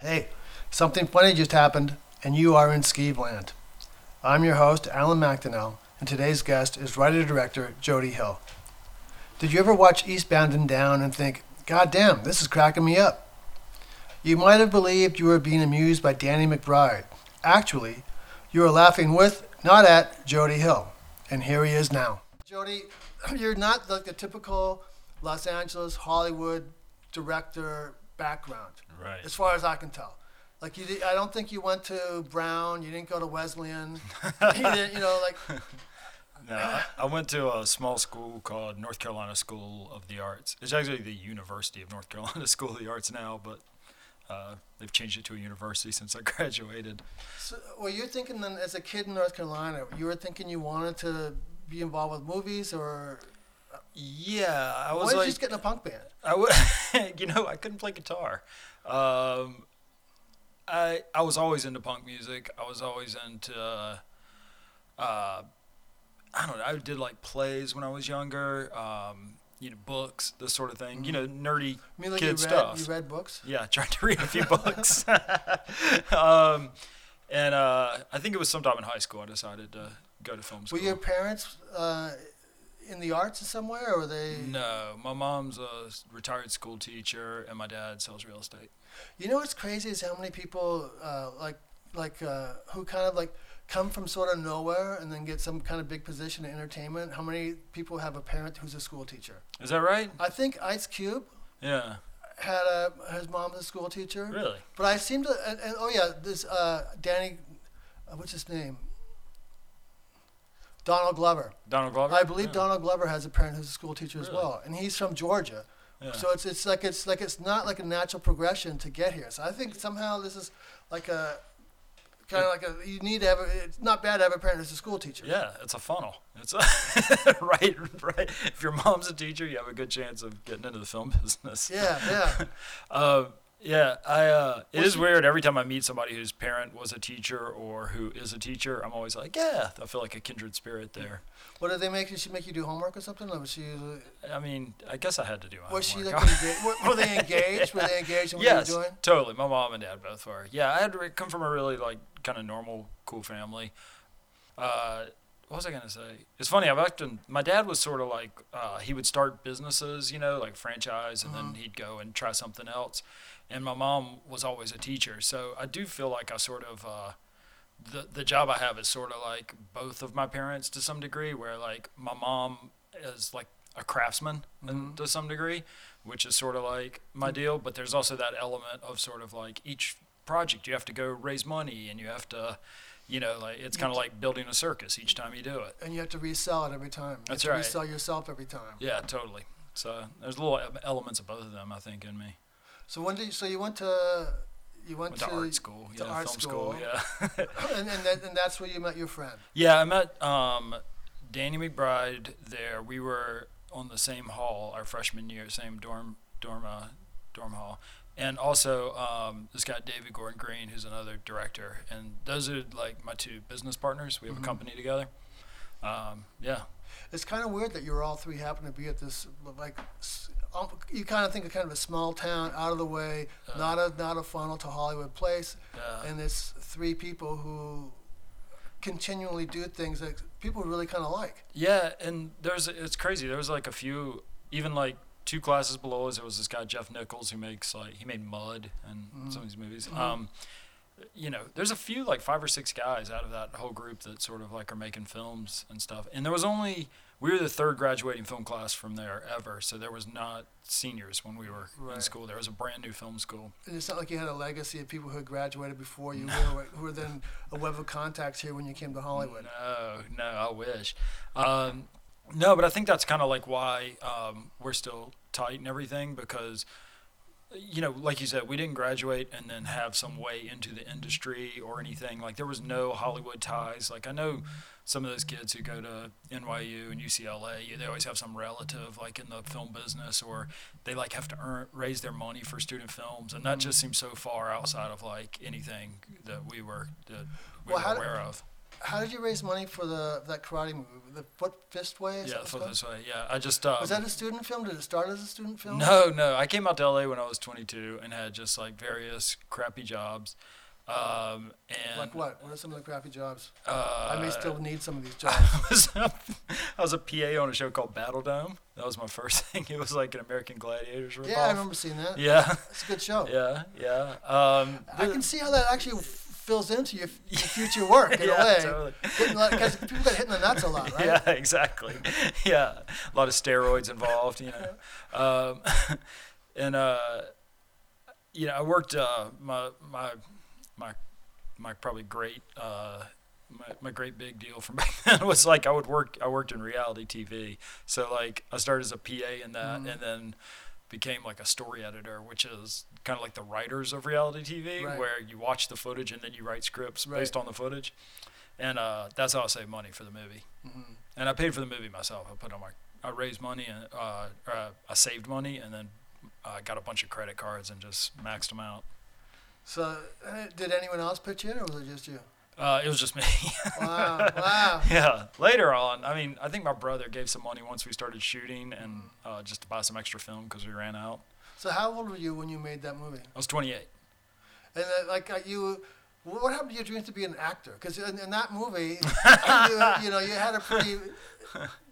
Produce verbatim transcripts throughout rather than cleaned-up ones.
Hey, something funny just happened, and you are in Skeeveland. I'm your host, Alan McDonnell, and today's guest is writer-director Jody Hill. Did you ever watch Eastbound and Down and think, God damn, this is cracking me up? You might have believed you were being amused by Danny McBride. Actually, you were laughing with, not at, Jody Hill. And here he is now. Jody, you're not like the typical Los Angeles, Hollywood director background, right? As far as I can tell. Like, you did, I don't think you went to Brown. You didn't go to Wesleyan. you, didn't, you know, like... No, I, I went to a small school called North Carolina School of the Arts. It's actually the University of North Carolina School of the Arts now, but uh, they've changed it to a university since I graduated. So, well, you're thinking then, as a kid in North Carolina, you were thinking you wanted to be involved with movies, or... Yeah, I was like... Why did you just get in a punk band? I w- you know, I couldn't play guitar. Um... I, I was always into punk music. I was always into, uh, uh, I don't know, I did like plays when I was younger, um, you know, books, this sort of thing, you know, nerdy I mean, like kid you read, stuff. You read books? Yeah, I tried to read a few books. um, and uh, I think it was sometime in high school I decided to go to film school. Were your parents uh, in the arts somewhere, or were they? No, my mom's a retired school teacher, and my dad sells real estate. You know what's crazy is how many people uh, like like uh, who kind of like come from sort of nowhere and then get some kind of big position in entertainment. How many people have a parent who's a school teacher? Is that right? I think Ice Cube. Yeah. Had a his mom's a school teacher. Really? But I seem to and, and oh yeah this uh, Danny, uh, what's his name? Donald Glover. Donald Glover. I believe yeah. Donald Glover has a parent who's a school teacher really? as well, and he's from Georgia. Yeah. So it's it's like it's like it's not like a natural progression to get here. So I think somehow this is like a kind of like a you need to have. A, it's not bad to have a parent as a school teacher. Yeah, it's a funnel. It's a right, right. If your mom's a teacher, you have a good chance of getting into the film business. Yeah, yeah. uh, yeah, I. Uh, it is weird. Every time I meet somebody whose parent was a teacher or who is a teacher, I'm always like, yeah, I feel like a kindred spirit there. What did they make? Did she make you do homework or something? Or was she? Uh, I mean, I guess I had to do homework. Was she like? were, were they engaged? Were they engaged in what yes, you were doing? Yes, totally. My mom and dad both were. Yeah, I had to come from a really like kind of normal, cool family. Uh, what was I gonna say? It's funny. I've often. My dad was sort of like uh, he would start businesses, you know, like franchise, and mm-hmm. then he'd go and try something else. And my mom was always a teacher. So I do feel like I sort of, uh, the the job I have is sort of like both of my parents to some degree, where like my mom is like a craftsman mm-hmm. to some degree, which is sort of like my deal. But there's also that element of sort of like each project you have to go raise money and you have to, you know, like it's kind of like building a circus each time you do it. And you have to resell it every time. You That's have to right. resell yourself every time. Yeah, totally. So there's little elements of both of them, I think, in me. So when did you, so you went to you went, went to, to art school, to yeah, art film school, school yeah, and and, that, and that's where you met your friend. Yeah, I met um, Danny McBride there. We were on the same hall our freshman year, same dorm dorm uh, dorm hall, and also um, this guy David Gordon Green, who's another director, and those are like my two business partners. We have mm-hmm. a company together. Um, yeah, it's kind of weird that you were all three happen to be at this like. You kind of think of kind of a small town, out of the way, uh, not a not a funnel to Hollywood place, uh, and it's three people who continually do things that people really kind of like. Yeah, and there's it's crazy. There was like a few, even like two classes below us. There was this guy Jeff Nichols who makes like he made Mud and mm-hmm. some of his movies. Mm-hmm. Um, you know, there's a few like five or six guys out of that whole group that sort of like are making films and stuff. And there was only. We were the third graduating film class from there ever, so there was not seniors when we were right. in school. There was a brand new film school. And it's not like you had a legacy of people who had graduated before you, no. were, who were then a web of contacts here when you came to Hollywood. No, no, I wish. Um, no, but I think that's kind of like why um, we're still tight and everything, because, you know, like you said, we didn't graduate and then have some way into the industry or anything. Like, there was no Hollywood ties. Like, I know... Some of those kids who go to N Y U and U C L A, they always have some relative like in the film business, or they like have to earn, raise their money for student films, and that just seems so far outside of like anything that we were that we well, were aware did, of. How did you raise money for the that karate movie, The Foot Fist Way? Yeah, The Foot Fist Way, yeah. I just, um, was that a student film? Did it start as a student film? No, no. I came out to L A when I was twenty-two and had just, like, various crappy jobs. Um, and like what? What are some of the crappy jobs? Uh, I may still need some of these jobs. I was, a, I was a P A on a show called Battle Dome. That was my first thing. It was like an American Gladiators ripoff. Yeah, I remember seeing that. Yeah. It's a good show. Yeah, yeah. Um, I the, can see how that actually fills into your, f- your future work in yeah, a way. Totally. Because people got hit in the nuts a lot, right? Yeah, exactly. Yeah, a lot of steroids involved, you know. Um, and, uh, you know, I worked uh, my my... My, my probably great, uh, my, my great big deal from back then was like I would work. I worked in reality T V, so like I started as a P A in that, mm. and then became like a story editor, which is kind of like the writers of reality T V, right. where you watch the footage and then you write scripts right. based on the footage, and uh, that's how I saved money for the movie. Mm-hmm. And I paid for the movie myself. I put on my, I raised money and uh, uh, I saved money, and then I uh, got a bunch of credit cards and just maxed them out. So, uh, did anyone else pitch in, or was it just you? Uh, it was just me. Wow, wow. Yeah, later on, I mean, I think my brother gave some money once we started shooting, and uh, just to buy some extra film because we ran out. So how old were you when you made that movie? I was twenty-eight. And, uh, like, uh, you... What happened to your dreams to be an actor? Because in, in that movie, you, you know, you had a pretty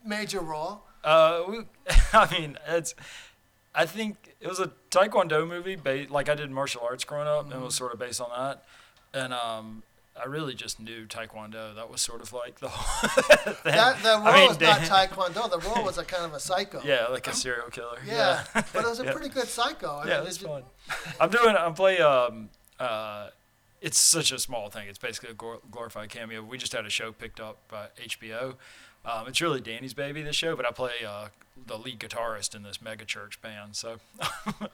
major role. Uh, we, I mean, it's... I think it was a Taekwondo movie, ba- like I did martial arts growing up, mm-hmm. and it was sort of based on that. And um, I really just knew Taekwondo. That was sort of like the whole thing. That, the role I mean, was Dan- not Taekwondo. The role was a kind of a psycho. Yeah, like a serial killer. Yeah, yeah. But it was a yeah. pretty good psycho. I yeah, mean, it's fun. I'm doing, I'm playing, um, uh, it's such a small thing. It's basically a glorified cameo. We just had a show picked up by H B O. Um, it's really Danny's baby, this show, but I play uh, the lead guitarist in this mega church band, so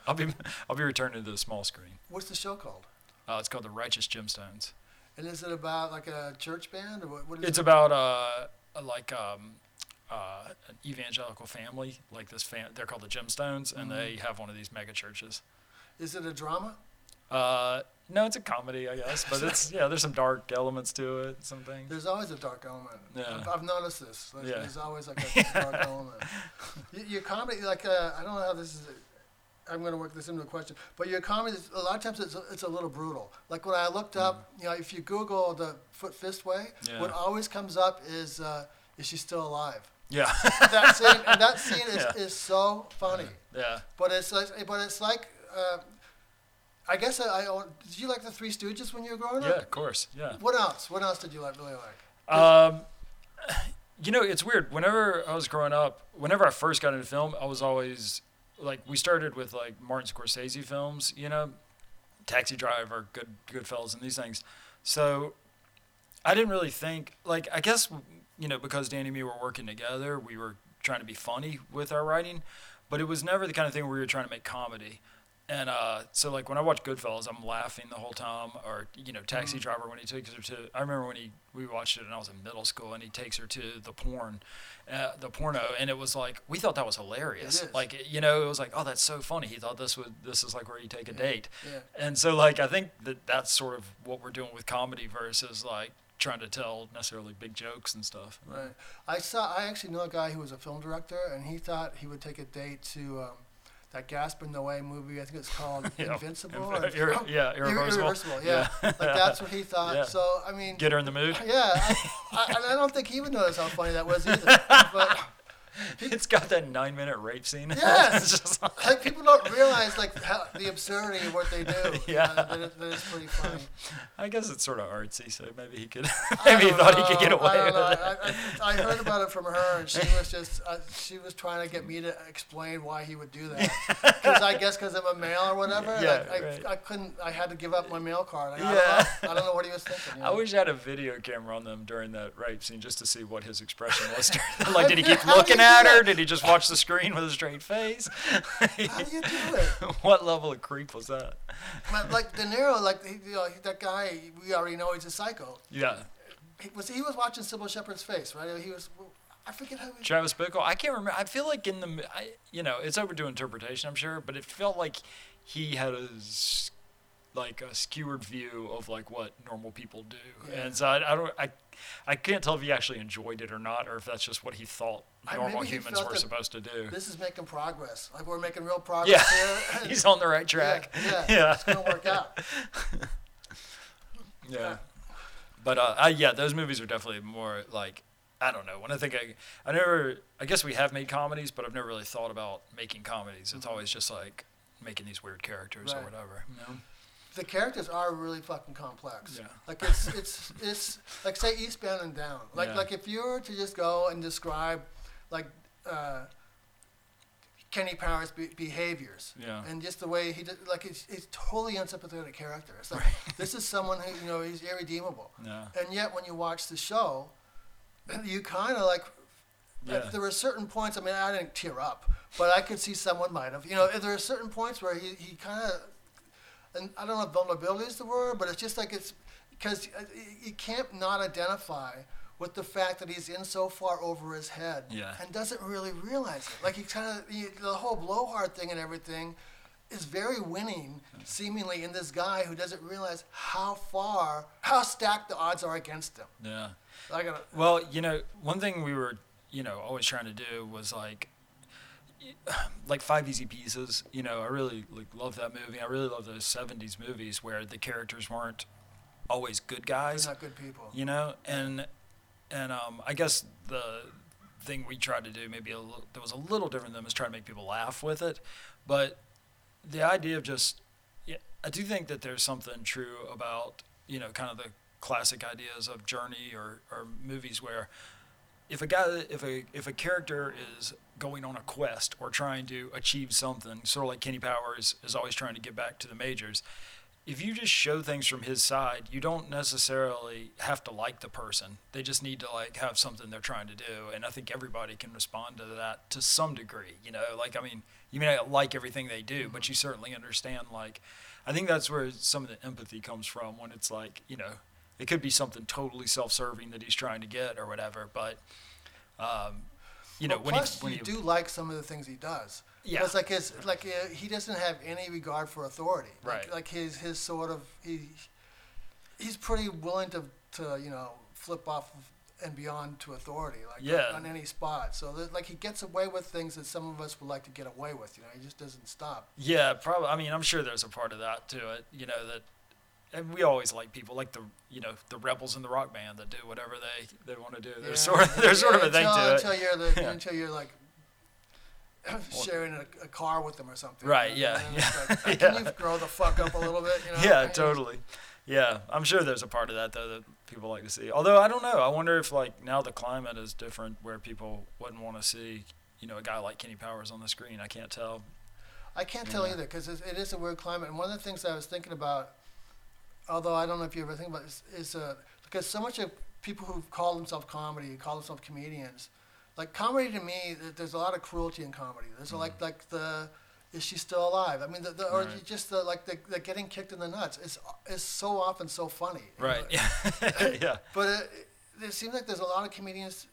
I'll be I'll be returning to the small screen. What's the show called? Uh, it's called The Righteous Gemstones. And is it about like a church band, or what? what is it's it? about uh, like um, uh, an evangelical family, like this. Fam- they're called the Gemstones, and mm-hmm. they have one of these mega churches. Is it a drama? Uh, no, it's a comedy, I guess, but it's, yeah, there's some dark elements to it, some things. There's always a dark element. Yeah. I've, I've noticed this. There's, yeah. there's always like a dark element. Your comedy, like, uh, I don't know how this is, I'm going to work this into a question, but your comedy, a lot of times it's a, it's a little brutal. Like when I looked up, mm. you know, if you Google The Foot Fist Way, yeah. what always comes up is, uh, is she still alive? Yeah. That scene, and that scene is, yeah. is so funny. Yeah. yeah. But it's like, but it's like, uh, I guess I, I did you like the Three Stooges when you were growing up? Yeah, of course. Yeah. What else? What else did you like really like? Um, you know, it's weird. Whenever I was growing up, whenever I first got into film, I was always like, we started with like Martin Scorsese films, you know, Taxi Driver, Good Goodfellas, and these things. So I didn't really think like I guess you know because Danny and me were working together, we were trying to be funny with our writing, but it was never the kind of thing where we were trying to make comedy. And uh, so, like, when I watch Goodfellas, I'm laughing the whole time. Or, you know, Taxi mm-hmm. Driver, when he takes her to... I remember when he we watched it and I was in middle school, and he takes her to the porn, uh, the porno, and it was like, we thought that was hilarious. Like, you know, it was like, oh, that's so funny. He thought this would this is like where you take a yeah. date. Yeah. And so, like, I think that that's sort of what we're doing with comedy versus, like, trying to tell necessarily big jokes and stuff. Right. I saw... I actually know a guy who was a film director, and he thought he would take a date to... Um, that Gaspar Noé movie, I think it's called yeah. Invincible. Inver- or, oh, yeah, Irreversible. Irreversible, yeah. yeah. Like, that's what he thought. Yeah. So, I mean... Get her in the mood? Yeah. I, I, I don't think he would notice how funny that was either. But he, it's got that nine-minute rape scene. Yes. Just like, like, people don't realize, like, how, the absurdity of what they do. Yeah. You know, that, that is pretty funny. I guess it's sort of artsy, so maybe he could... maybe he thought know. he could get away I with it. I, I, I heard about it from her, and she was just... Uh, she was trying to get me to explain why he would do that. Because I guess because I'm a male or whatever. Yeah, I, I, right. I couldn't... I had to give up my mail card. Like, yeah. I, don't know, I don't know what he was thinking. You know? I wish I had a video camera on them during that rape scene just to see what his expression was. Like, did he keep looking at her? Did he just watch the screen with a straight face? How do you do it? What level of creep was that? Like De Niro, like he, you know, that guy, we already know he's a psycho. Yeah. He was he was watching Sybil Shepherd's face, right? He was. I forget how. He, Travis Bickle. I can't remember. I feel like in the, I, you know, it's open to interpretation, I'm sure, but it felt like he had a like a skewered view of like what normal people do. Yeah. And so I, I don't, I, I can't tell if he actually enjoyed it or not, or if that's just what he thought normal humans were supposed to do. This is making progress. Like we're making real progress yeah. here. He's on the right track. Yeah, yeah, yeah. It's gonna work out. yeah. yeah, but uh, I, yeah, those movies are definitely more like. I don't know. When I think I, I never, I guess we have made comedies, but I've never really thought about making comedies. It's always just like making these weird characters right. or whatever. You know? The characters are really fucking complex. Yeah. Like it's, it's, it's like say Eastbound and Down. Like, yeah. like if you were to just go and describe like, uh, Kenny Powers' be- behaviors, yeah, and just the way he did, like he's, he's totally unsympathetic character. It's like right. this is someone who you know he's irredeemable, yeah. and yet when you watch the show, you kind of like. Yeah. There were certain points. I mean, I didn't tear up, but I could see someone might have. You know, there are certain points where he he kind of, and I don't know if vulnerability is the word, but it's just like it's because you can't not identify with the fact that he's in so far over his head yeah. and doesn't really realize it. Like he kind of, the whole blowhard thing and everything is very winning, seemingly, in this guy who doesn't realize how far, how stacked the odds are against him. Yeah. I gotta, well, you know, one thing we were, you know, always trying to do was like, like Five Easy Pieces. You know, I really like love that movie. I really love those seventies movies where the characters weren't always good guys. They're not good people. You know, and and um, I guess the thing we tried to do maybe a little, that was a little different than was trying to make people laugh with it, but. The idea of just, yeah, I do think that there's something true about, you know, kind of the classic ideas of Journey or, or movies where if a guy, if a if a character is going on a quest or trying to achieve something, sort of like Kenny Powers is always trying to get back to the majors, if you just show things from his side, you don't necessarily have to like the person. They just need to like have something they're trying to do, and I think everybody can respond to that to some degree. You know, like I mean. You may not like everything they do, but you certainly understand, like, I think that's where some of the empathy comes from when it's like, you know, it could be something totally self-serving that he's trying to get or whatever, but, um, you know, well, when, plus he, when you he, do like some of the things he does. Yeah. It's like his, like uh, he doesn't have any regard for authority. Like, right. Like his, his sort of, he, he's pretty willing to, to, you know, flip off of, and beyond to authority, like yeah. on any spot. So that, like he gets away with things that some of us would like to get away with. You know, he just doesn't stop. Yeah, probably. I mean, I'm sure there's a part of that to it. You know that, and we always like people like the you know the rebels in the rock band that do whatever they, they want to do. There's yeah. sort of there's yeah, sort of a until, thing to until it. You're the, yeah. Until you're like sharing a, a car with them or something. Right. You know? Yeah. yeah. Like, hey, can yeah. you grow the fuck up a little bit? You know? Yeah. And totally. Yeah, I'm sure there's a part of that, though, that people like to see. Although, I don't know. I wonder if, like, now the climate is different where people wouldn't want to see, you know, a guy like Kenny Powers on the screen. I can't tell. I can't yeah. tell either because it is a weird climate. And one of the things I was thinking about, although I don't know if you ever think about it, is, is uh, because so much of people who call themselves comedy, call themselves comedians, like, comedy to me, there's a lot of cruelty in comedy. There's, mm-hmm. like, like the... Is she still alive? I mean, the, the, or right. just the, like the, the getting kicked in the nuts is is so often so funny. Right. Yeah. yeah. But it, it seems like there's a lot of comedians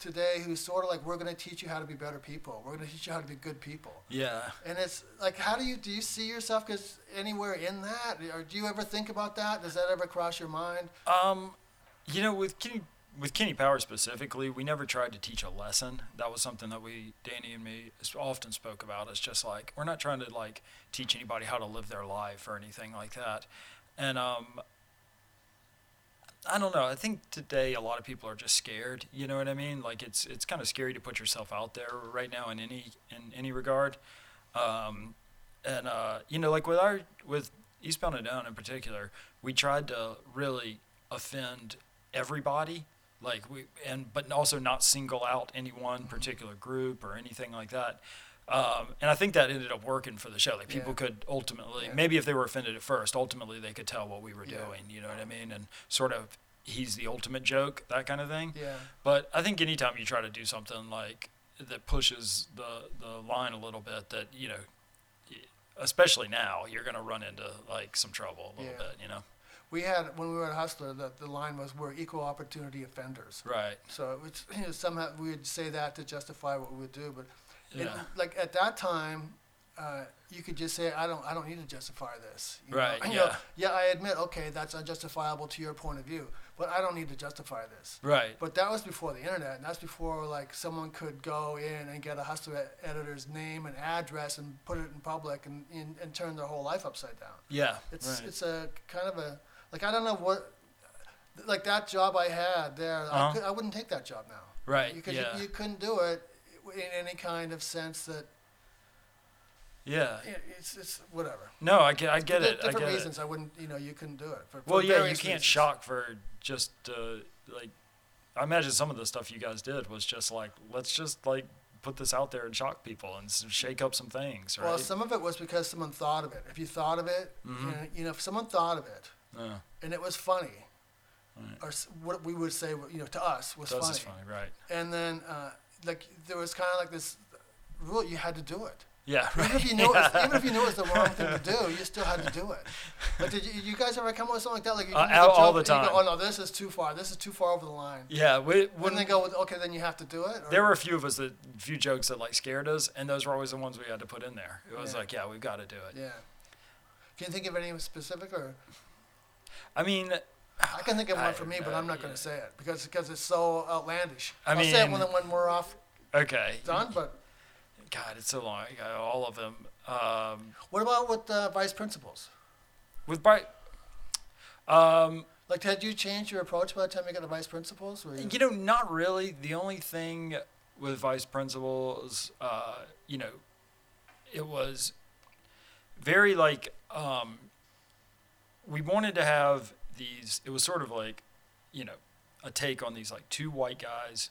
today who sort of like, we're going to teach you how to be better people. We're going to teach you how to be good people. Yeah. And it's like, how do you do you see yourself cause anywhere in that, or do you ever think about that? Does that ever cross your mind? Um, you know, with Kenny with Kenny Powers specifically, we never tried to teach a lesson. That was something that we, Danny and me, often spoke about. It's just like, we're not trying to like teach anybody how to live their life or anything like that. And um, I don't know. I think today a lot of people are just scared. You know what I mean? Like it's it's kind of scary to put yourself out there right now in any in any regard. Um, and uh, you know, like with our with Eastbound and Down in particular, we tried to really offend everybody. Like we and but also not single out any one particular group or anything like that, um, and I think that ended up working for the show. Like people yeah. could ultimately, yeah. maybe if they were offended at first, ultimately they could tell what we were yeah. doing. You know what I mean? And sort of he's the ultimate joke, that kind of thing. Yeah. But I think anytime you try to do something like that pushes the the line a little bit, that you know, especially now, you're gonna run into like some trouble a little yeah. bit. You know. We had, when we were at Hustler, the, the line was, we're equal opportunity offenders. Right. So it was, you know, somehow we would say that to justify what we would do. But yeah. it, like at that time, uh, you could just say, I don't I don't need to justify this. You right, know? Yeah. You know, yeah, I admit, okay, that's unjustifiable to your point of view, but I don't need to justify this. Right. But that was before the internet, and that's before, like, someone could go in and get a Hustler editor's name and address and put it in public and, and, and turn their whole life upside down. Yeah, It's right. It's a kind of a, like, I don't know what, like, that job I had there, uh-huh. I, could, I wouldn't take that job now. Right, because yeah. you, you couldn't do it in any kind of sense that, yeah, it's it's whatever. No, I get I get it. Different I get reasons it. I wouldn't, you know, you couldn't do it. For, for well, yeah, you can't reasons. Shock for just uh, like. I imagine some of the stuff you guys did was just like, let's just like put this out there and shock people and shake up some things, right? Well, some of it was because someone thought of it. If you thought of it, mm-hmm. you, know, you know, if someone thought of it, yeah. and it was funny, right. or what we would say, you know, to us was funny. To us is funny, right? And then uh, like there was kind of like this rule you had to do it. Yeah. Right. Even if you know, yeah. even if you know it's the wrong thing to do, you still had to do it. Like, did you, you guys ever come up with something like that? Like, you uh, out all the time. You go, oh no, this is too far. This is too far over the line. Yeah. We wouldn't they go with, okay, then you have to do it. Or? There were a few of us that few jokes that like scared us, and those were always the ones we had to put in there. It was yeah. like, yeah, we've got to do it. Yeah. Can you think of any specific or? I mean. I can think of one I, for me, uh, but I'm not yeah. going to say it because because it's so outlandish. I I'll mean, say it when when we're off. Okay. Done, but. God, it's so long. All of them. Um, what about with uh, Vice Principals? With Vice... Um, like, had you changed your approach by the time you got to Vice Principals? Or you... you know, not really. The only thing with Vice Principals, uh, you know, it was very, like... Um, we wanted to have these... It was sort of like, you know, a take on these, like, two white guys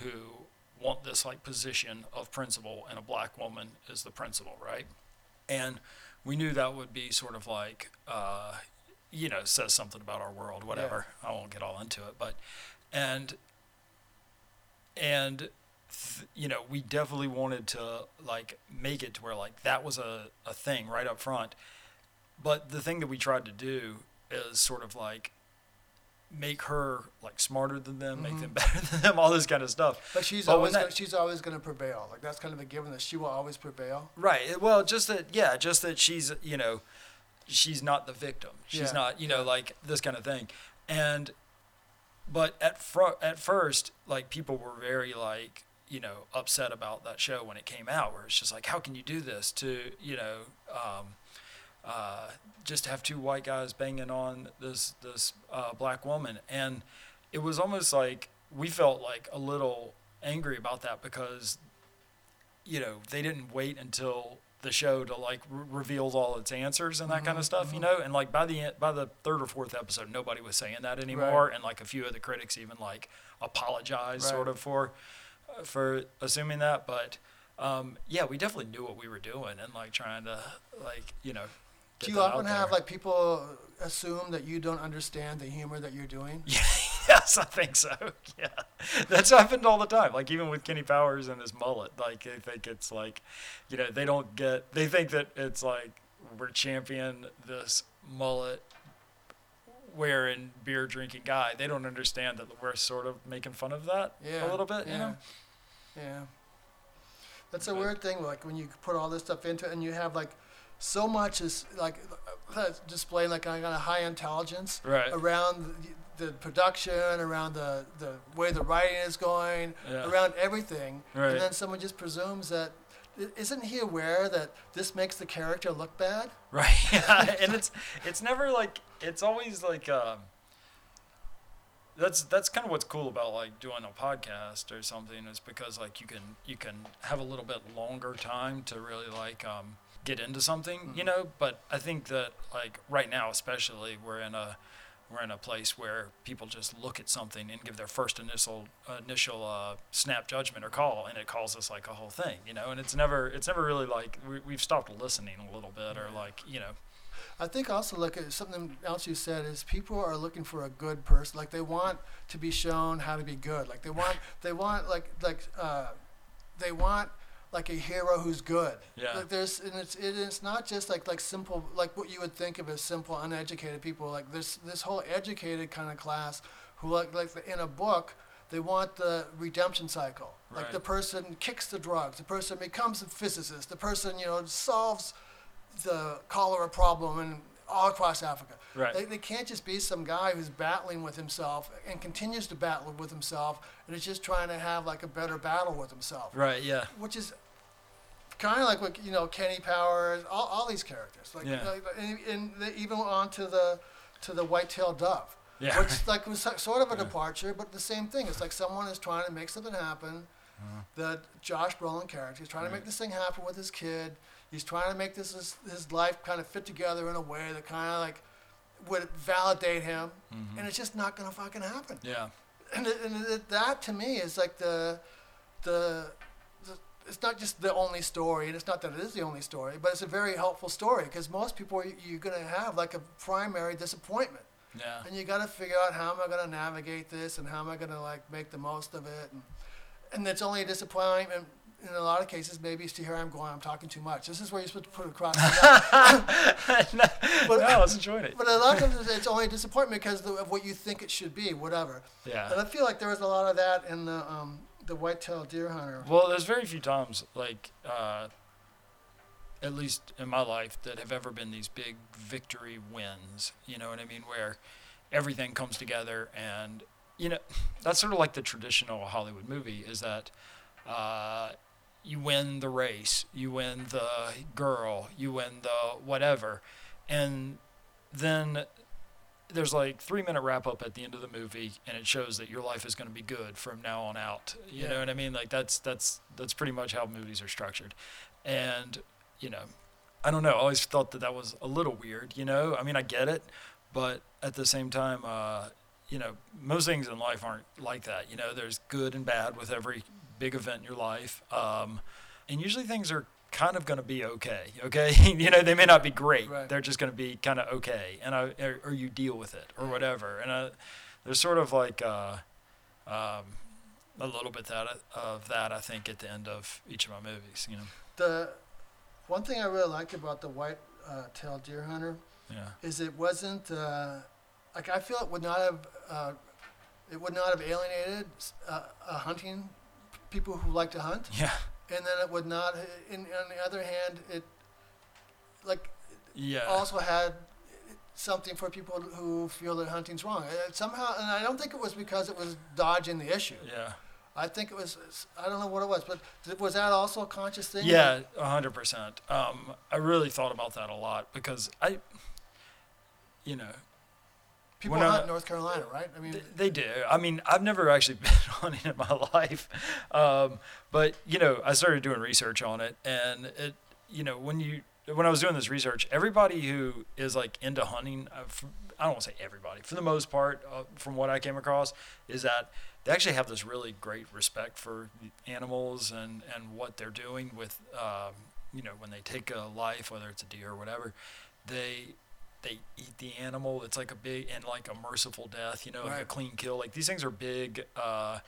who... want this like position of principal, and a black woman is the principal, right? And we knew that would be sort of like, uh, you know, says something about our world, whatever. Yeah. I won't get all into it, but and and th- you know, we definitely wanted to like make it to where like that was a, a thing right up front. But the thing that we tried to do is sort of like make her like smarter than them, mm-hmm. make them better than them, all this kind of stuff. But she's but always that, gonna, she's always going to prevail. Like that's kind of a given that she will always prevail. Right. Well, just that, yeah, just that she's, you know, she's not the victim. She's yeah. not, you know, like this kind of thing. And but at fr- at first, like people were very like, you know, upset about that show when it came out, where it's just like, how can you do this to, you know, um, Uh, just have two white guys banging on this this uh, black woman. And it was almost like we felt like a little angry about that because, you know, they didn't wait until the show to like re- reveal all its answers and that mm-hmm, kind of stuff, mm-hmm. you know. And like by the by the third or fourth episode, nobody was saying that anymore. Right. And like a few of the critics even like apologized right. sort of for uh, for assuming that. But um, yeah, we definitely knew what we were doing and like trying to like, you know. Do you often have, like, people assume that you don't understand the humor that you're doing? Yeah, yes, I think so, yeah. That's happened all the time. Like, even with Kenny Powers and his mullet, like, they think it's, like, you know, they don't get, they think that it's, like, we're championing this mullet-wearing, beer-drinking guy. They don't understand that we're sort of making fun of that yeah, a little bit, yeah. you know? Yeah. That's a weird thing, like, when you put all this stuff into it and you have, like, so much is like uh, displaying like kind of high intelligence right. around the, the production, around the, the way the writing is going, yeah. around everything, right. and then someone just presumes that isn't he aware that this makes the character look bad? Right, yeah. and it's it's never like it's always like um, that's that's kind of what's cool about like doing a podcast or something is because like you can you can have a little bit longer time to really like. Um, get into something, mm-hmm. you know, but I think that like right now, especially we're in a, we're in a place where people just look at something and give their first initial, initial, uh, snap judgment or call. And it calls us like a whole thing, you know, and it's never, it's never really like we, we've stopped listening a little bit or like, you know, I think also like something else you said is people are looking for a good person. Like they want to be shown how to be good. Like they want, they want like, like, uh, they want, like a hero who's good. Yeah. Like there's and it's it, it's not just like like simple like what you would think of as simple uneducated people. Like this this whole educated kind of class who like like in a book They want the redemption cycle. Right. Like the person kicks the drugs, the person becomes a physicist, the person, you know, solves the cholera problem in all across Africa. Right. They, they can't just be some guy who's battling with himself and continues to battle with himself and is just trying to have like a better battle with himself. Right, yeah. Which is kind of like what, you know, Kenny Powers, all, all these characters. Like, yeah. like and, and the, even on to the, to the white-tailed dove. Yeah. Which like was sort of a yeah. departure, but the same thing. It's like someone is trying to make something happen. Uh-huh. The Josh Brolin character is trying right. to make this thing happen with his kid. He's trying to make this his, his life kind of fit together in a way that kind of like would validate him, mm-hmm. and it's just not going to fucking happen. Yeah. And, and that to me is like the, the the it's not just the only story, and it's not that it is the only story, but it's a very helpful story because most people are, you're going to have like a primary disappointment. Yeah. And you got to figure out how am I going to navigate this and how am I going to like make the most of it. And, and it's only a disappointment in a lot of cases. Maybe it's to here I'm going, I'm talking too much. This is where you're supposed to put it across. no, but, no, I was enjoying it. But a lot of times it's only a disappointment because of what you think it should be, whatever. Yeah. And I feel like there was a lot of that in the um, the White-Tailed Deer Hunter. Well, there's very few times, like, uh, at least in my life, that have ever been these big victory wins, you know what I mean, where everything comes together. And, you know, that's sort of like the traditional Hollywood movie is that uh, you win the race, you win the girl, you win the whatever. And then there's like three minute wrap up at the end of the movie, and it shows that your life is going to be good from now on out. You yeah. know what I mean? Like that's, that's, that's pretty much how movies are structured. And, you know, I don't know. I always thought that that was a little weird, you know? I mean, I get it, but at the same time, uh, you know, most things in life aren't like that. You know, there's good and bad with every big event in your life. Um, and usually things are kind of going to be okay, okay? You know, they may not be great. Right. They're just going to be kind of okay, and I, or, or you deal with it or whatever. And I, there's sort of like uh, um, a little bit that of that, I think, at the end of each of my movies, you know? The... One thing I really liked about the White-Tailed uh, Deer Hunter yeah. is it wasn't uh, like I feel it would not have uh, it would not have alienated uh, uh, hunting people who like to hunt. Yeah, and then it would not. In, on the other hand, it like yeah. also had something for people who feel that hunting's wrong. It somehow, and I don't think it was because it was dodging the issue. Yeah. I think it was, I don't know what it was, but was that also a conscious thing? Yeah, one hundred percent. Um, I really thought about that a lot because I, you know. People hunt in North Carolina, right? I mean, they, they do. I mean, I've never actually been hunting in my life. Um, but, you know, I started doing research on it. And, it, you know, when you when I was doing this research, everybody who is, like, into hunting, I don't want to say everybody, for the most part, uh, from what I came across, is that they actually have this really great respect for animals and, and what they're doing with, um, you know, when they take a life, whether it's a deer or whatever, they they eat the animal. It's like a big, and like a merciful death, you know, right. like a clean kill. Like these things are big. Uh,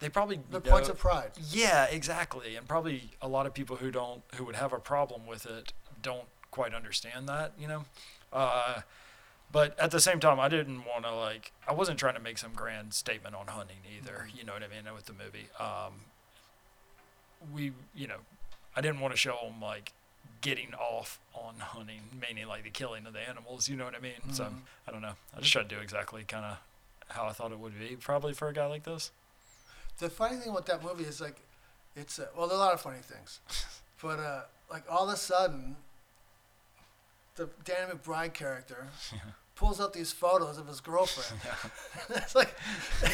they probably the know, points of pride. Yeah, exactly. And probably a lot of people who don't, who would have a problem with it don't quite understand that, you know. Uh, But at the same time, I didn't want to, like, I wasn't trying to make some grand statement on hunting either, you know what I mean, with the movie. Um, we, you know, I didn't want to show them, like, getting off on hunting, meaning, like, the killing of the animals, you know what I mean? Mm-hmm. So, I don't know. I just tried to do exactly kind of how I thought it would be, probably, for a guy like this. The funny thing with that movie is, like, it's, uh, well, there are a lot of funny things. But, uh, like, all of a sudden, the Danny McBride character yeah. pulls up these photos of his girlfriend. Yeah. It's like,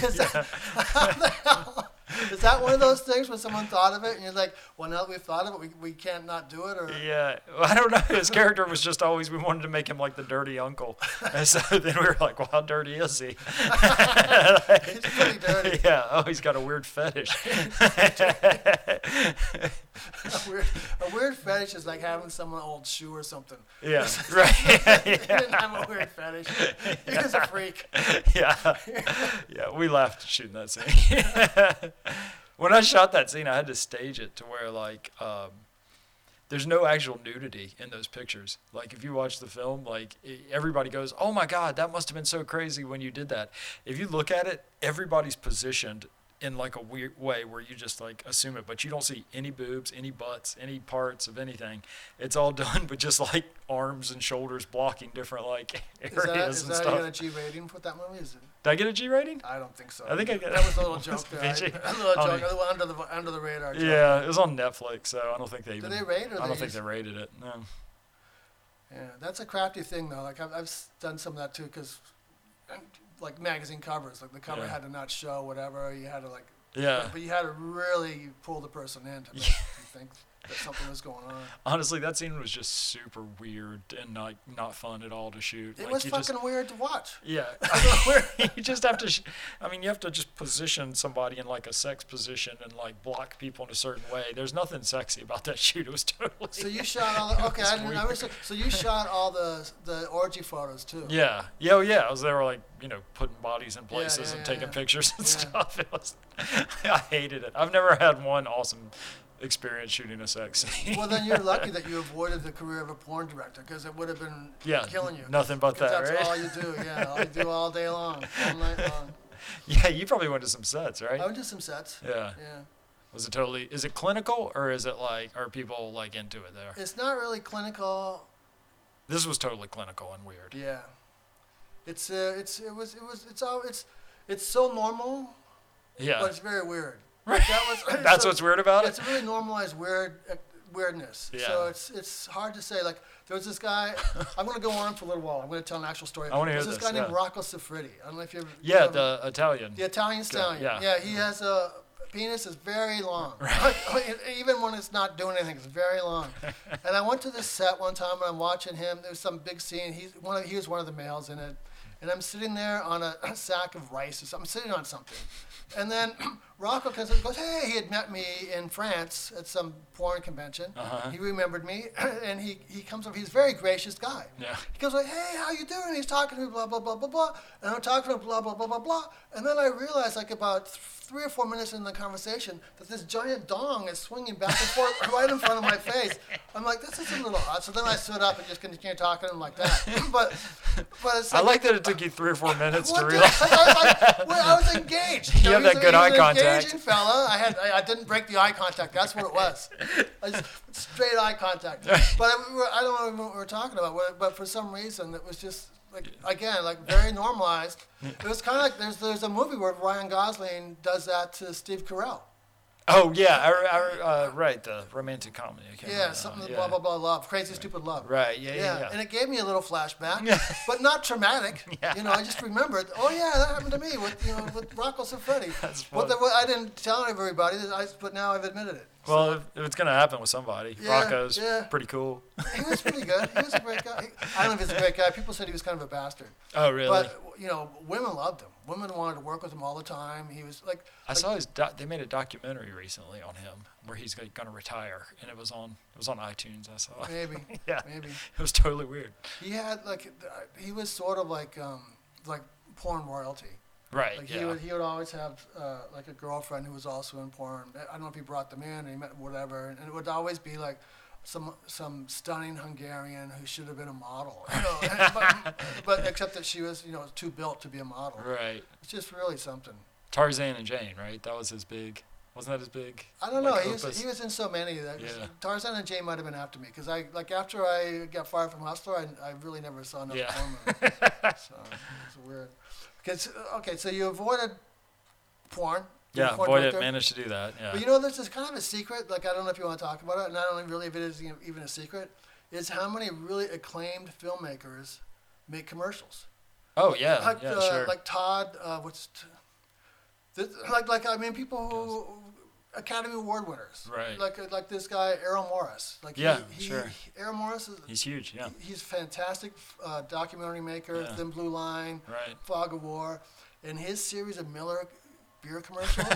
is, yeah. that, how the hell, is that one of those things when someone thought of it and you're like, well, now that we've thought of it, we we can't not do it? Or yeah, well, I don't know. His character was just always, we wanted to make him like the dirty uncle. And so then we were like, well, how dirty is he? Like, he's pretty dirty. Yeah, oh, he's got a weird fetish. A weird, a weird fetish is like having some old shoe or something. Yeah, right. Yeah, yeah. You didn't have a weird fetish. He yeah. was a freak. Yeah, yeah. We laughed shooting that scene. When I shot that scene, I had to stage it to where like um, there's no actual nudity in those pictures. Like if you watch the film, like everybody goes, "Oh my God, that must have been so crazy when you did that." If you look at it, everybody's positioned in like a weird way where you just like assume it, but you don't see any boobs, any butts, any parts of anything. It's all done with just like arms and shoulders blocking different like areas is that, and is that stuff. Did you get a G rating with that movie? Is it? Did I get a G rating? I don't think so. I think I got that was a little joke there. I, a little joke know. under the under the radar. Joke. Yeah, it was on Netflix, so I don't think they. Did even, they rate? Or I don't they think used... they rated it. No. Yeah, that's a crafty thing though. Like I've, I've done some of that too, because. Like magazine covers, like the cover yeah. had to not show whatever. You had to like, yeah, but you had to really pull the person in to, make, yeah. to think that something was going on. Honestly, that scene was just super weird and like not, not fun at all to shoot. It like, was fucking just, weird to watch. Yeah, you just have to. Sh- I mean, you have to just position somebody in like a sex position and like block people in a certain way. There's nothing sexy about that shoot. It was totally. So you shot all the okay. I didn't, I was, so you shot all the the orgy photos too. Yeah. Yeah. Oh, yeah. I was there like. You know, putting bodies in places yeah, yeah, and yeah, taking yeah. pictures and yeah. stuff. It was, I hated it. I've never had one awesome experience shooting a sex scene. Well, then you're lucky that you avoided the career of a porn director because it would have been yeah, killing you. Nothing but that, that's right? That's all you do, yeah. All you do all day long, all night long. Yeah, you probably went to some sets, right? I went to some sets. Yeah. Yeah. Was it totally, is it clinical or is it like, are people like into it there? It's not really clinical. This was totally clinical and weird. Yeah. It's uh, it's it was it was it's all it's it's so normal, yeah. But it's very weird. Right. That was, That's so, what's weird about it's it. It's a really normalized weird uh, weirdness. Yeah. So it's it's hard to say. Like there was this guy. I'm gonna go on for a little while. I'm gonna tell an actual story. I want to hear this. There's this guy yeah. named Rocco Siffredi. I don't know if you ever. Yeah, you know, the Italian. The Italian stallion. Yeah. Yeah. He yeah. has a penis is very long. Right. Even when it's not doing anything, it's very long. And I went to this set one time and I'm watching him. There was some big scene. He's one of he was one of the males in it. And I'm sitting there on a, a sack of rice or something. I'm sitting on something. And then Rocco comes up and goes, hey, he had met me in France at some porn convention. Uh-huh. He remembered me. And he, he comes up. He's a very gracious guy. Yeah. He goes like, hey, how you doing? He's talking to me, blah, blah, blah, blah, blah. And I'm talking to him, blah, blah, blah, blah, blah. And then I realized, like, about th- three or four minutes in the conversation that this giant dong is swinging back and forth right in front of my face. I'm like, this is a little odd. So then I stood up and just continued talking to him like that. But, but it's like, I like that it took you three or four minutes to realize. I, I, I, I was engaged. You, you know, have that a, good eye contact. Engaging fella. I had. I, I didn't break the eye contact. That's what it was. I just, straight eye contact. But I, I don't know what we were talking about. But for some reason, it was just like again, like very normalized. It was kind of like there's there's a movie where Ryan Gosling does that to Steve Carell. Oh yeah, I, I, uh, right. The romantic comedy. I can't yeah, something yeah. blah blah blah love, crazy right. stupid love. Right. Yeah, yeah. Yeah. Yeah. And it gave me a little flashback, but not traumatic. Yeah. You know, I just remembered. Oh yeah, that happened to me with you know with Rocco Siffredi. That's funny. But the, I didn't tell everybody. I but now I've admitted it. Well, so, if it's gonna happen with somebody, yeah, Rocco's yeah. pretty cool. He was pretty good. He was a great guy. He, I don't know if he's a great guy. People said he was kind of a bastard. Oh really? But you know, women loved him. Women wanted to work with him all the time. He was like, I like, saw his. Do- they made a documentary recently on him where he's like going to retire, and it was on. It was on iTunes. I saw. Maybe. yeah. Maybe. It was totally weird. He had like, he was sort of like, um, like porn royalty. Right. Like yeah. He would he would always have uh, like a girlfriend who was also in porn. I don't know if he brought them in or he met whatever, and it would always be like. Some some stunning Hungarian who should have been a model, you know, but, but except that she was, you know, too built to be a model. Right. It's just really something. Tarzan and Jane, right? That was his big. Wasn't that his big? I don't like, know. He was, he was in so many. That yeah. Tarzan and Jane might have been after me because I like after I got fired from Hustler, I, I really never saw another yeah. porn movie. So it's weird. Because okay, so you avoided porn. Yeah, avoid it, managed to do that. Yeah. But you know, there's this kind of a secret, like I don't know if you want to talk about it, and I don't really if it is even a secret, is how many really acclaimed filmmakers make commercials. Oh, yeah, like, yeah, uh, sure. Like Todd, uh, what's, t- this, like, like I mean, people who, Academy Award winners. Right. Like like this guy, Errol Morris. Like yeah, he, sure. He, Errol Morris is. He's huge, yeah. He, he's a fantastic uh, documentary maker, yeah. Thin Blue Line, right. Fog of War, and his series of Miller beer commercials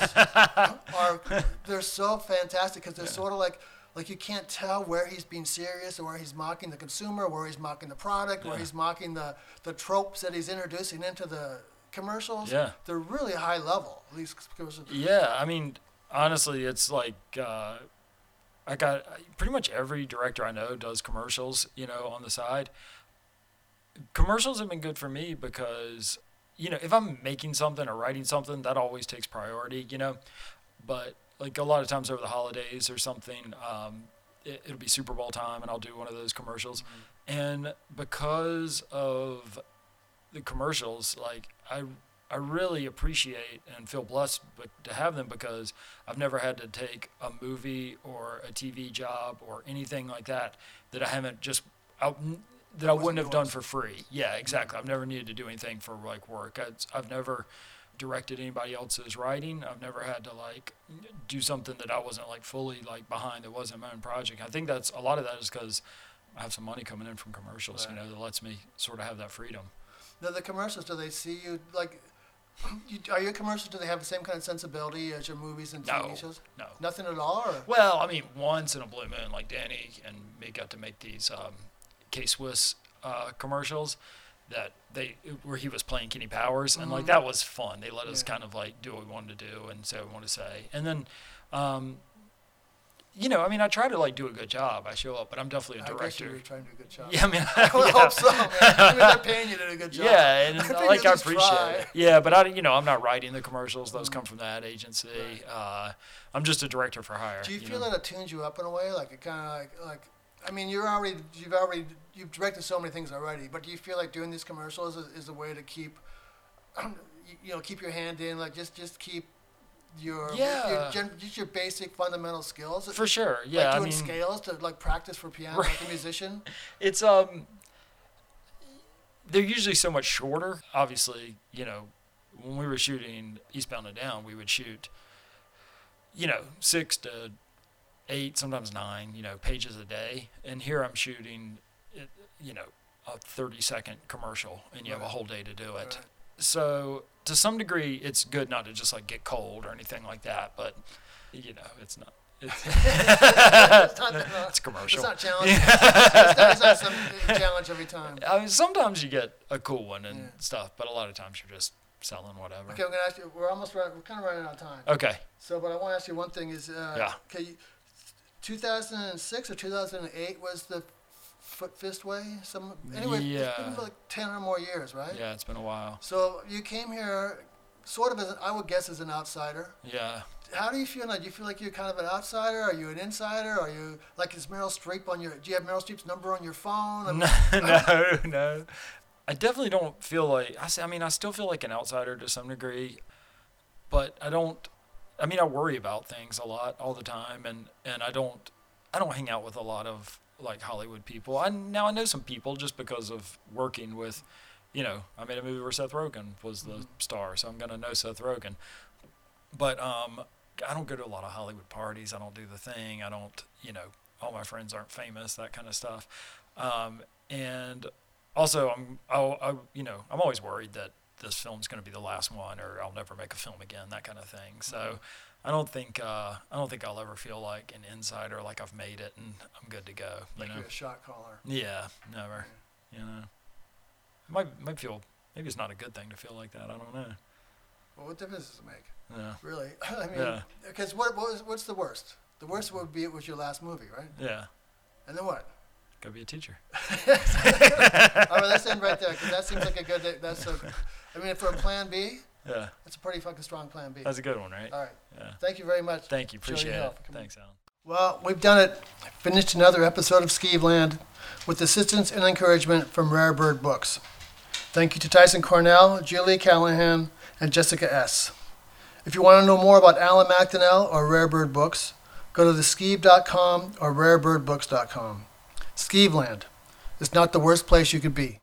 are they're so fantastic because they're yeah. sort of like like you can't tell where he's being serious or where he's mocking the consumer, where he's mocking the product, yeah. where he's mocking the the tropes that he's introducing into the commercials. Yeah, they're really high level. These commercials. Yeah, I mean, honestly, it's like uh, I got pretty much every director I know does commercials. You know, on the side, commercials have been good for me because you know, if I'm making something or writing something, that always takes priority, you know. But like a lot of times over the holidays or something, um, it, it'll be Super Bowl time and I'll do one of those commercials. Mm-hmm. And because of the commercials, like I, I really appreciate and feel blessed to have them, because I've never had to take a movie or a T V job or anything like that that I haven't just out. That I wouldn't have done for free. Yeah, exactly. I've never needed to do anything for like work. I, I've never directed anybody else's writing. I've never had to like do something that I wasn't like fully like behind, that wasn't my own project. I think that's a lot of that is because I have some money coming in from commercials, right. You know, that lets me sort of have that freedom. Now the commercials, do they see you like? You, are your commercials, do they have the same kind of sensibility as your movies and T V no, shows? No, nothing at all. Or? Well, I mean, once in a blue moon, like Danny and me got to make these. Um, K-Swiss uh, commercials that they where he was playing Kenny Powers, and mm-hmm. like that was fun. They let us yeah. kind of like do what we wanted to do and say what we wanted to say. And then, um, you know, I mean, I try to like do a good job. I show up, but I'm definitely a director. I guess you're trying to do a good job. Yeah, I mean, I, I yeah. hope so. Man. I mean, they're paying you to do a good job. Yeah, and I like I appreciate try. it. Yeah, but I, you know, I'm not writing the commercials. Those mm-hmm. come from that agency. Right. Uh, I'm just a director for hire. Do you, you feel know? that it tunes you up in a way? Like it kind of like like. I mean, you're already, you've already, you've directed so many things already, but do you feel like doing these commercials is, is a way to keep, you know, keep your hand in, like just, just keep your, yeah. your, gen, just your basic fundamental skills? For sure, yeah. Like doing I mean, scales to like practice for piano, right. like a musician? It's, um, they're usually so much shorter. Obviously, you know, when we were shooting Eastbound and Down, we would shoot, you know, six to eight, sometimes nine, you know, pages a day. And here I'm shooting, you know, a thirty-second commercial, and you right. have a whole day to do it. Right. So to some degree, it's good not to just, like, get cold or anything like that. But, you know, it's not. It's, it's, not that, uh, it's commercial. It's not challenging. it's, not, it's not some challenge every time. I mean, sometimes you get a cool one and yeah. stuff, but a lot of times you're just selling whatever. Okay, I'm going to ask you. We're almost right, we're kind of running out of time. Okay. So, but I want to ask you one thing is, uh, yeah. okay, you, two thousand six or two thousand eight was the Foot Fist Way. Some anyway, yeah. It's been for like ten or more years, right? Yeah, it's been a while. So you came here, sort of as an, I would guess as an outsider. Yeah. How do you feel now? Do you feel like you're kind of an outsider? Are you an insider? Are you like is Meryl Streep on your? Do you have Meryl Streep's number on your phone? I mean, no, no, no. I definitely don't feel like I. I mean, I still feel like an outsider to some degree, but I don't. I mean, I worry about things a lot all the time, and, and I don't I don't hang out with a lot of, like, Hollywood people. I, now I know some people just because of working with, you know, I made a movie where Seth Rogen was the mm-hmm. star, so I'm going to know Seth Rogen. But um, I don't go to a lot of Hollywood parties. I don't do the thing. I don't, you know, all my friends aren't famous, that kind of stuff. Um, and also, I'm, I'll, I, you know, I'm always worried that this film's going to be the last one, or I'll never make a film again, that kind of thing. So I don't think uh, I don't think I'll ever feel like an insider, like I've made it and I'm good to go. You like know? You're a shot caller. Yeah, never. Yeah. You know, it might might feel maybe it's not a good thing to feel like that. I don't know. Well, what difference does it make? Yeah. Really? I mean, because yeah. what what was, what's the worst? The worst would be it was your last movie, right? Yeah. And then what? Go be a teacher. All right, let's end right there because that seems like a good. That's a. I mean, for a plan B, yeah, that's a pretty fucking strong plan B. That's a good one, right? All right. Yeah. Thank you very much. Thank you. Appreciate it. Thanks, Alan. Well, we've done it. Finished another episode of Skeeveland with assistance and encouragement from Rare Bird Books. Thank you to Tyson Cornell, Julie Callahan, and Jessica S. If you want to know more about Alan McDonnell or Rare Bird Books, go to the skeeve dot com or rare bird books dot com. Skeeveland is not the worst place you could be.